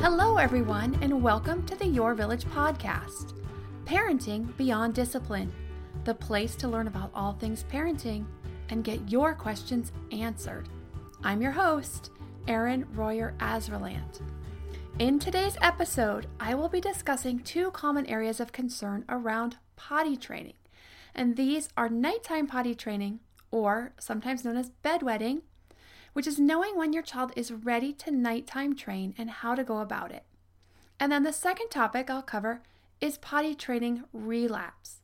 Hello, everyone, and welcome to the Your Village podcast, Parenting Beyond Discipline, the place to learn about all things parenting and get your questions answered. I'm your host, Erin Royer Azrailant. In today's episode, I will be discussing 2 common areas of concern around potty training, and these are nighttime potty training, or sometimes known as bedwetting, which is knowing when your child is ready to nighttime train and how to go about it. And then the second topic I'll cover is potty training relapse.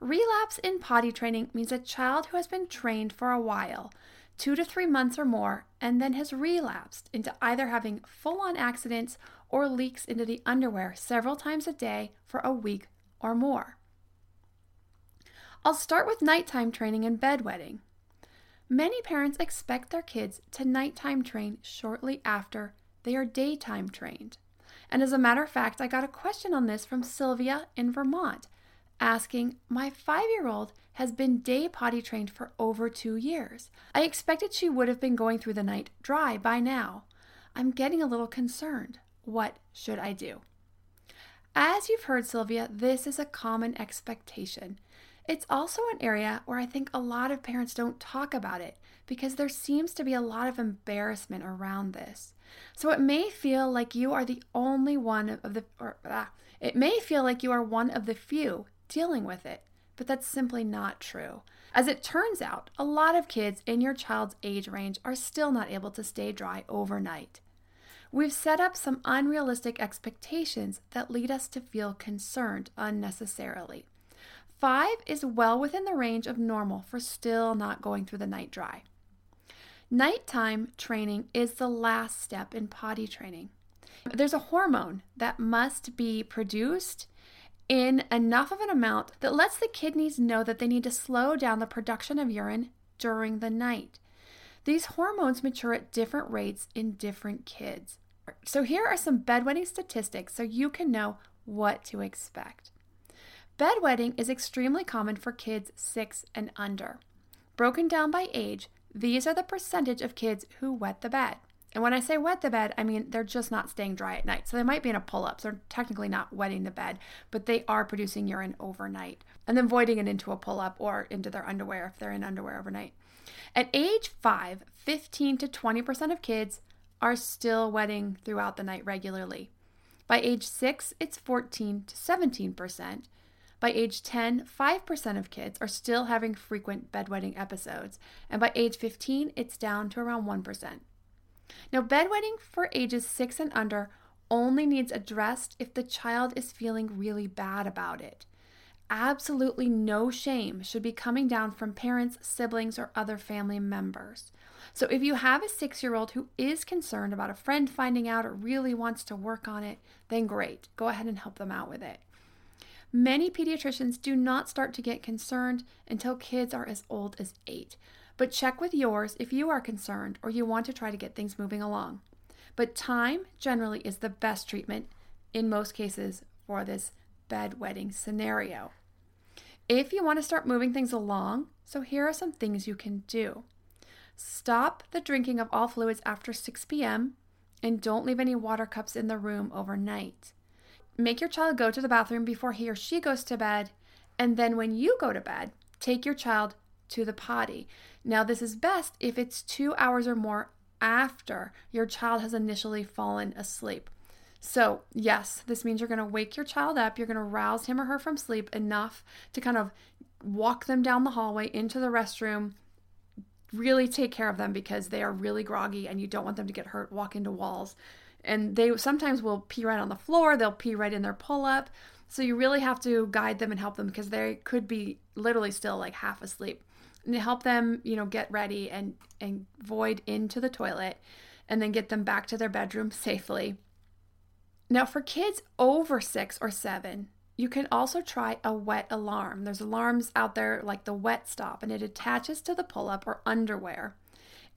Relapse in potty training means a child who has been trained for a while, 2 to 3 months or more, and then has relapsed into either having full-on accidents or leaks into the underwear several times a day for a week or more. I'll start with nighttime training and bedwetting. Many parents expect their kids to nighttime train shortly after they are daytime trained. And as a matter of fact, I got a question on this from Sylvia in Vermont asking, my 5-year-old has been day potty trained for over 2 years. I expected she would have been going through the night dry by now. I'm getting a little concerned. What should I do? As you've heard, Sylvia, this is a common expectation. It's also an area where I think a lot of parents don't talk about it because there seems to be a lot of embarrassment around this. So it may feel like you are one of the few dealing with it, but that's simply not true. As it turns out, a lot of kids in your child's age range are still not able to stay dry overnight. We've set up some unrealistic expectations that lead us to feel concerned unnecessarily. 5 is well within the range of normal for still not going through the night dry. Nighttime training is the last step in potty training. There's a hormone that must be produced in enough of an amount that lets the kidneys know that they need to slow down the production of urine during the night. These hormones mature at different rates in different kids. So here are some bedwetting statistics so you can know what to expect. Bedwetting is extremely common for kids 6 and under. Broken down by age, these are the percentage of kids who wet the bed. And when I say wet the bed, I mean they're just not staying dry at night. So they might be in a pull-up, so they're technically not wetting the bed, but they are producing urine overnight and then voiding it into a pull-up or into their underwear if they're in underwear overnight. At age 5, 15 to 20% of kids are still wetting throughout the night regularly. By age 6, it's 14 to 17%. By age 10, 5% of kids are still having frequent bedwetting episodes, and by age 15, it's down to around 1%. Now, bedwetting for ages 6 and under only needs addressed if the child is feeling really bad about it. Absolutely no shame should be coming down from parents, siblings, or other family members. So if you have a 6-year-old who is concerned about a friend finding out or really wants to work on it, then great, go ahead and help them out with it. Many pediatricians do not start to get concerned until kids are as old as 8, but check with yours if you are concerned or you want to try to get things moving along. But time generally is the best treatment in most cases for this bedwetting scenario. If you want to start moving things along, so here are some things you can do. Stop the drinking of all fluids after 6 p.m. and don't leave any water cups in the room overnight. Make your child go to the bathroom before he or she goes to bed, and then when you go to bed, take your child to the potty. Now, this is best if it's 2 hours or more after your child has initially fallen asleep. So yes, this means you're going to wake your child up. You're going to rouse him or her from sleep enough to kind of walk them down the hallway into the restroom. Really take care of them because they are really groggy and you don't want them to get hurt, walk into walls. And they sometimes will pee right on the floor. They'll pee right in their pull-up. So you really have to guide them and help them because they could be literally still like half asleep. And help them, you know, get ready and void into the toilet and then get them back to their bedroom safely. Now for kids over 6 or 7, you can also try a wet alarm. There's alarms out there like the Wet Stop, and it attaches to the pull-up or underwear,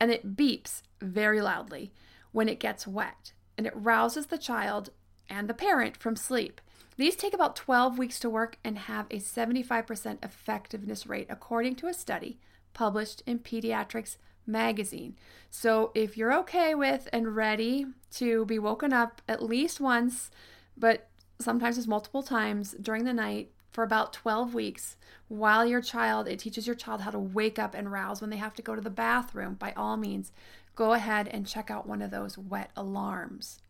and it beeps very loudly when it gets wet, and it rouses the child and the parent from sleep. These take about 12 weeks to work and have a 75% effectiveness rate according to a study published in Pediatrics magazine. So if you're okay with and ready to be woken up at least once, but sometimes it's multiple times during the night for about 12 weeks while your child, it teaches your child how to wake up and rouse when they have to go to the bathroom, by all means, go ahead and check out one of those wet alarms.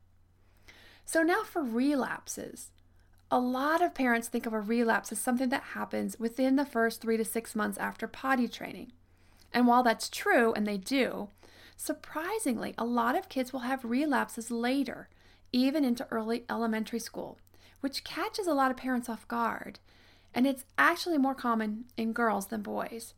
So now for relapses. A lot of parents think of a relapse as something that happens within the first 3 to 6 months after potty training. And while that's true, and they do, surprisingly, a lot of kids will have relapses later, even into early elementary school, which catches a lot of parents off guard. And it's actually more common in girls than boys.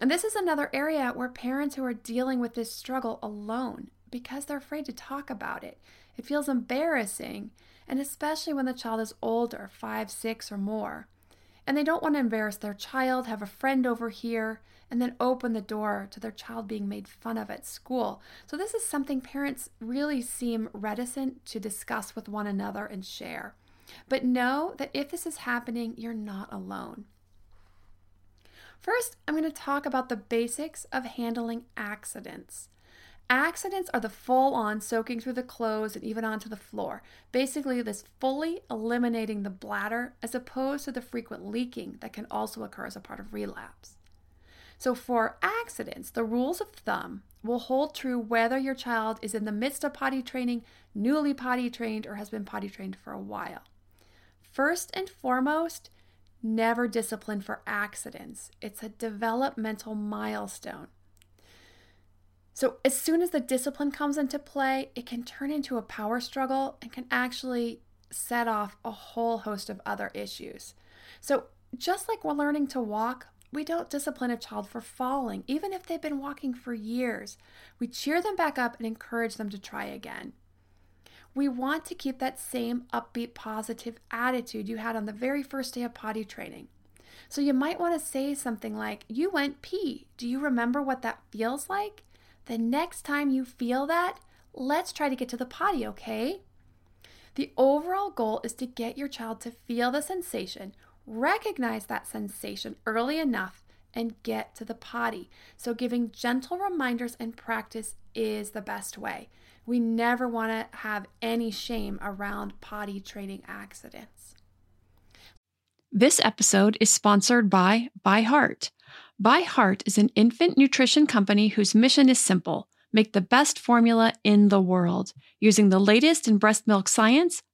And this is another area where parents who are dealing with this struggle alone, because they're afraid to talk about it, it feels embarrassing, and especially when the child is older, 5, 6 or more. And they don't want to embarrass their child, have a friend over here, and then open the door to their child being made fun of at school. So this is something parents really seem reticent to discuss with one another and share. But know that if this is happening, you're not alone. First, I'm going to talk about the basics of handling accidents. Accidents are the full-on soaking through the clothes and even onto the floor. Basically, this fully eliminating the bladder as opposed to the frequent leaking that can also occur as a part of relapse. So for accidents, the rules of thumb will hold true whether your child is in the midst of potty training, newly potty trained, or has been potty trained for a while. First and foremost, never discipline for accidents. It's a developmental milestone. So as soon as the discipline comes into play, it can turn into a power struggle and can actually set off a whole host of other issues. So just like we're learning to walk, we don't discipline a child for falling, even if they've been walking for years. We cheer them back up and encourage them to try again. We want to keep that same upbeat, positive attitude you had on the very first day of potty training. So you might want to say something like, "You went pee. Do you remember what that feels like? The next time you feel that, let's try to get to the potty, okay?" The overall goal is to get your child to feel the sensation, recognize that sensation early enough, and get to the potty. So giving gentle reminders and practice is the best way. We never want to have any shame around potty training accidents. This episode is sponsored by ByHeart. ByHeart is an infant nutrition company whose mission is simple: make the best formula in the world. Using the latest in breast milk science,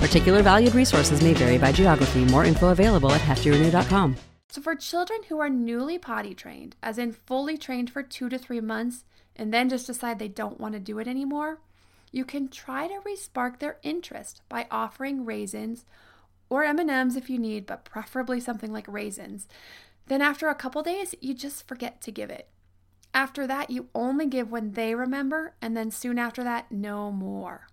Particular valued resources may vary by geography. More info available at heftyrenew.com. So for children who are newly potty trained, as in fully trained for 2 to 3 months, and then just decide they don't want to do it anymore, you can try to re-spark their interest by offering raisins or M&Ms if you need, but preferably something like raisins. Then after a couple days, you just forget to give it. After that, you only give when they remember, and then soon after that, no more.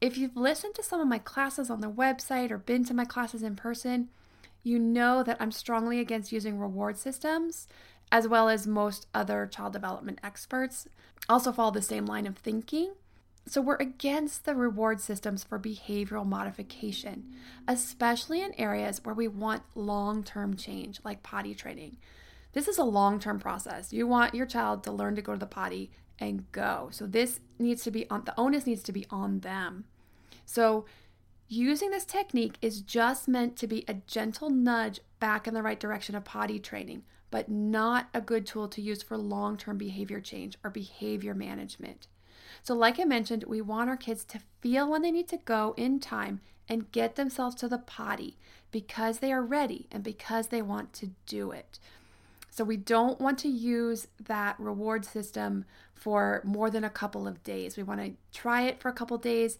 If you've listened to some of my classes on the website or been to my classes in person, you know that I'm strongly against using reward systems, as well as most other child development experts also follow the same line of thinking. So we're against the reward systems for behavioral modification, especially in areas where we want long-term change, like potty training. This is a long-term process. You want your child to learn to go to the potty and go. So this needs to be on, the onus needs to be on them. So using this technique is just meant to be a gentle nudge back in the right direction of potty training, but not a good tool to use for long-term behavior change or behavior management. So like I mentioned, we want our kids to feel when they need to go in time and get themselves to the potty because they are ready and because they want to do it. So we don't want to use that reward system for more than a couple of days. We want to try it for a couple of days,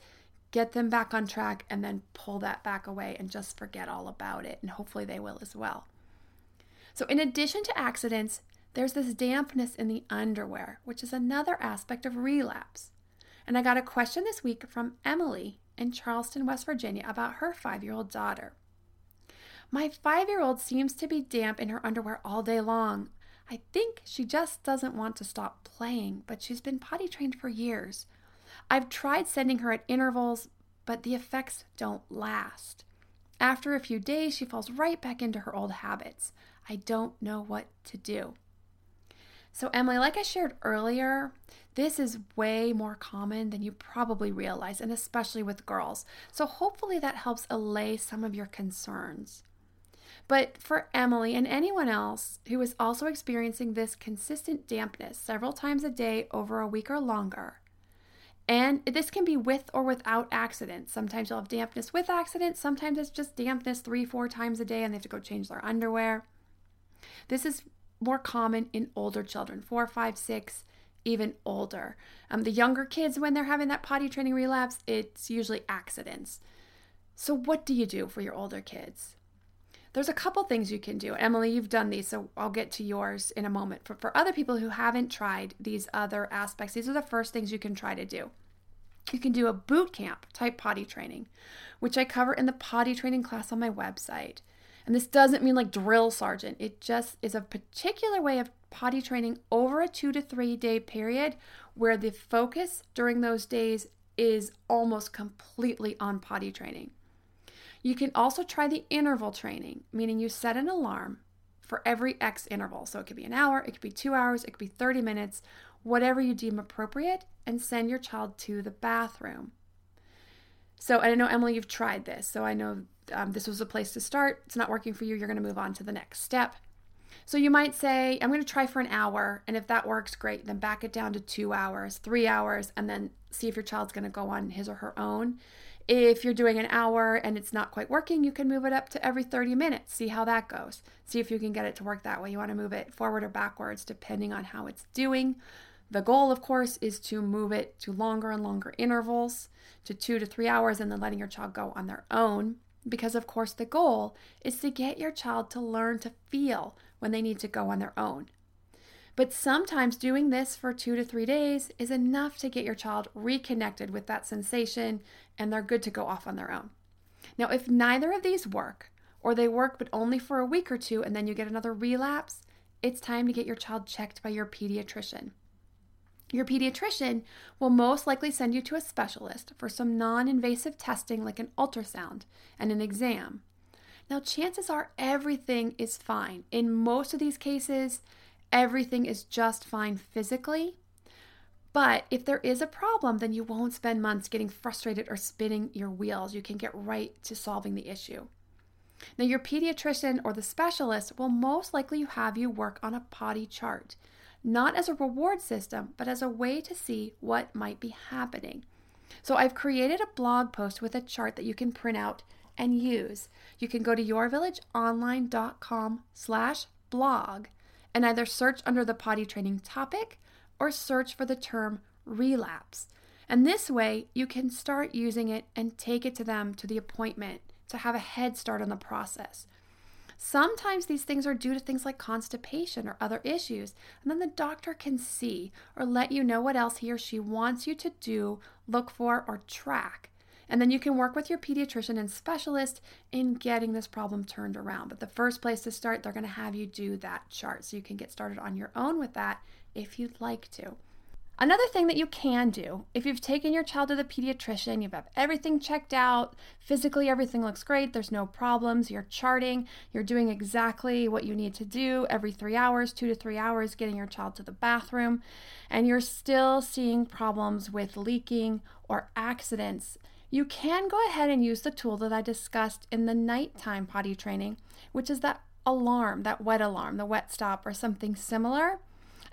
get them back on track, and then pull that back away and just forget all about it. And hopefully they will as well. So in addition to accidents, there's this dampness in the underwear, which is another aspect of relapse. And I got a question this week from Emily in Charleston, West Virginia, about her 5-year-old daughter. My 5-year-old seems to be damp in her underwear all day long. I think she just doesn't want to stop playing, but she's been potty trained for years. I've tried sending her at intervals, but the effects don't last. After a few days, she falls right back into her old habits. I don't know what to do. So Emily, like I shared earlier, this is way more common than you probably realize, and especially with girls. So hopefully that helps allay some of your concerns. But for Emily and anyone else who is also experiencing this consistent dampness several times a day over a week or longer, and this can be with or without accidents. Sometimes you'll have dampness with accidents. Sometimes it's just dampness 3-4 times a day and they have to go change their underwear. This is more common in older children, 4, 5, 6, even older. The younger kids, when they're having that potty training relapse, it's usually accidents. So what do you do for your older kids? There's a couple things you can do. Emily, you've done these, so I'll get to yours in a moment. For other people who haven't tried these other aspects, these are the first things you can try to do. You can do a boot camp type potty training, which I cover in the potty training class on my website. And this doesn't mean like drill sergeant. It just is a particular way of potty training over a 2 to 3 day period where the focus during those days is almost completely on potty training. You can also try the interval training, meaning you set an alarm for every X interval. So it could be an hour, it could be 2 hours, it could be 30 minutes, whatever you deem appropriate, and send your child to the bathroom. So I know, Emily, you've tried this. So I know this was a place to start. It's not working for you. You're going to move on to the next step. So you might say, I'm going to try for an hour. And if that works, great. Then back it down to 2 hours, 3 hours, and then see if your child's going to go on his or her own. If you're doing an hour and it's not quite working, you can move it up to every 30 minutes. See how that goes. See if you can get it to work that way. You want to move it forward or backwards, depending on how it's doing. The goal, of course, is to move it to longer and longer intervals, to 2 to 3 hours, and then letting your child go on their own. Because, of course, the goal is to get your child to learn to feel when they need to go on their own. But sometimes doing this for 2 to 3 days is enough to get your child reconnected with that sensation, and they're good to go off on their own. Now, if neither of these work, or they work but only for a week or two and then you get another relapse, it's time to get your child checked by your pediatrician. Your pediatrician will most likely send you to a specialist for some non-invasive testing like an ultrasound and an exam. Now, chances are everything is fine. In most of these cases, everything is just fine physically. But if there is a problem, then you won't spend months getting frustrated or spinning your wheels. You can get right to solving the issue. Now, your pediatrician or the specialist will most likely have you work on a potty chart, not as a reward system, but as a way to see what might be happening. So I've created a blog post with a chart that you can print out and use. You can go to yourvillageonline.com/blog and either search under the potty training topic or search for the term relapse. And this way, you can start using it and take it to them to the appointment to have a head start on the process. Sometimes these things are due to things like constipation or other issues, and then the doctor can see or let you know what else he or she wants you to do, look for, or track. And then you can work with your pediatrician and specialist in getting this problem turned around. But the first place to start, they're going to have you do that chart, so you can get started on your own with that if you'd like to. Another thing that you can do, if you've taken your child to the pediatrician, you've had everything checked out, physically everything looks great, there's no problems, you're charting, you're doing exactly what you need to do every 3 hours, 2 to 3 hours, getting your child to the bathroom, and you're still seeing problems with leaking or accidents, you can go ahead and use the tool that I discussed in the nighttime potty training, which is that alarm, that wet alarm, the Wet Stop or something similar.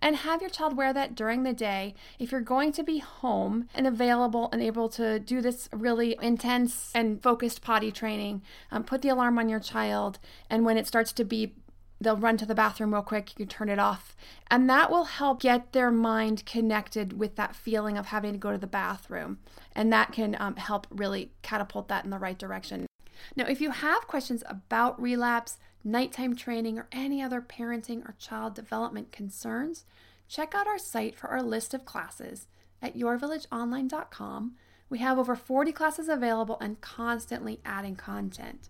And have your child wear that during the day if you're going to be home and available and able to do this really intense and focused potty training. Put the alarm on your child, and when it starts to beep, they'll run to the bathroom real quick, you turn it off, and that will help get their mind connected with that feeling of having to go to the bathroom, and that can help really catapult that in the right direction. Now, if you have questions about relapse, nighttime training, or any other parenting or child development concerns, check out our site for our list of classes at yourvillageonline.com. We have over 40 classes available and constantly adding content.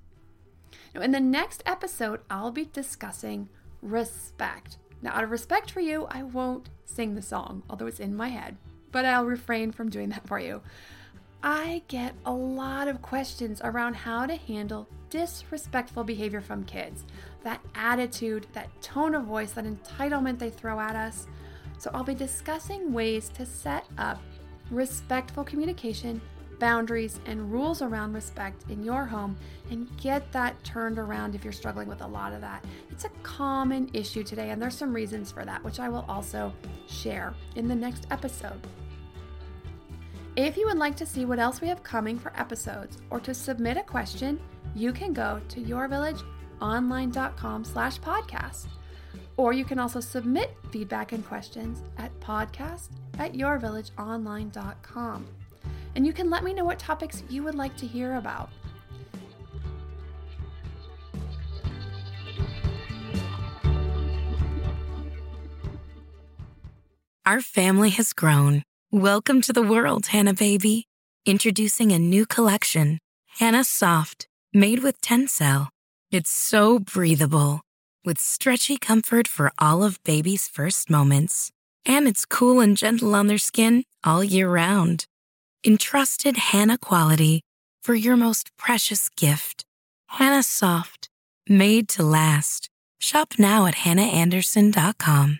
Now, in the next episode, I'll be discussing respect. Now, out of respect for you, I won't sing the song, although it's in my head, but I'll refrain from doing that for you. I get a lot of questions around how to handle disrespectful behavior from kids, that attitude, that tone of voice, that entitlement they throw at us. So I'll be discussing ways to set up respectful communication, boundaries, and rules around respect in your home and get that turned around if you're struggling with a lot of that. It's a common issue today, and there's some reasons for that, which I will also share in the next episode. If you would like to see what else we have coming for episodes or to submit a question, you can go to yourvillageonline.com/podcast, or you can also submit feedback and questions at podcast@yourvillageonline.com. And you can let me know what topics you would like to hear about. Our family has grown. Welcome to the world, Hanna baby. Introducing a new collection, Hanna Soft, made with Tencel. It's so breathable, with stretchy comfort for all of baby's first moments. And it's cool and gentle on their skin all year round. Entrusted Hanna quality for your most precious gift. Hanna Soft, made to last. Shop now at hannaanderson.com.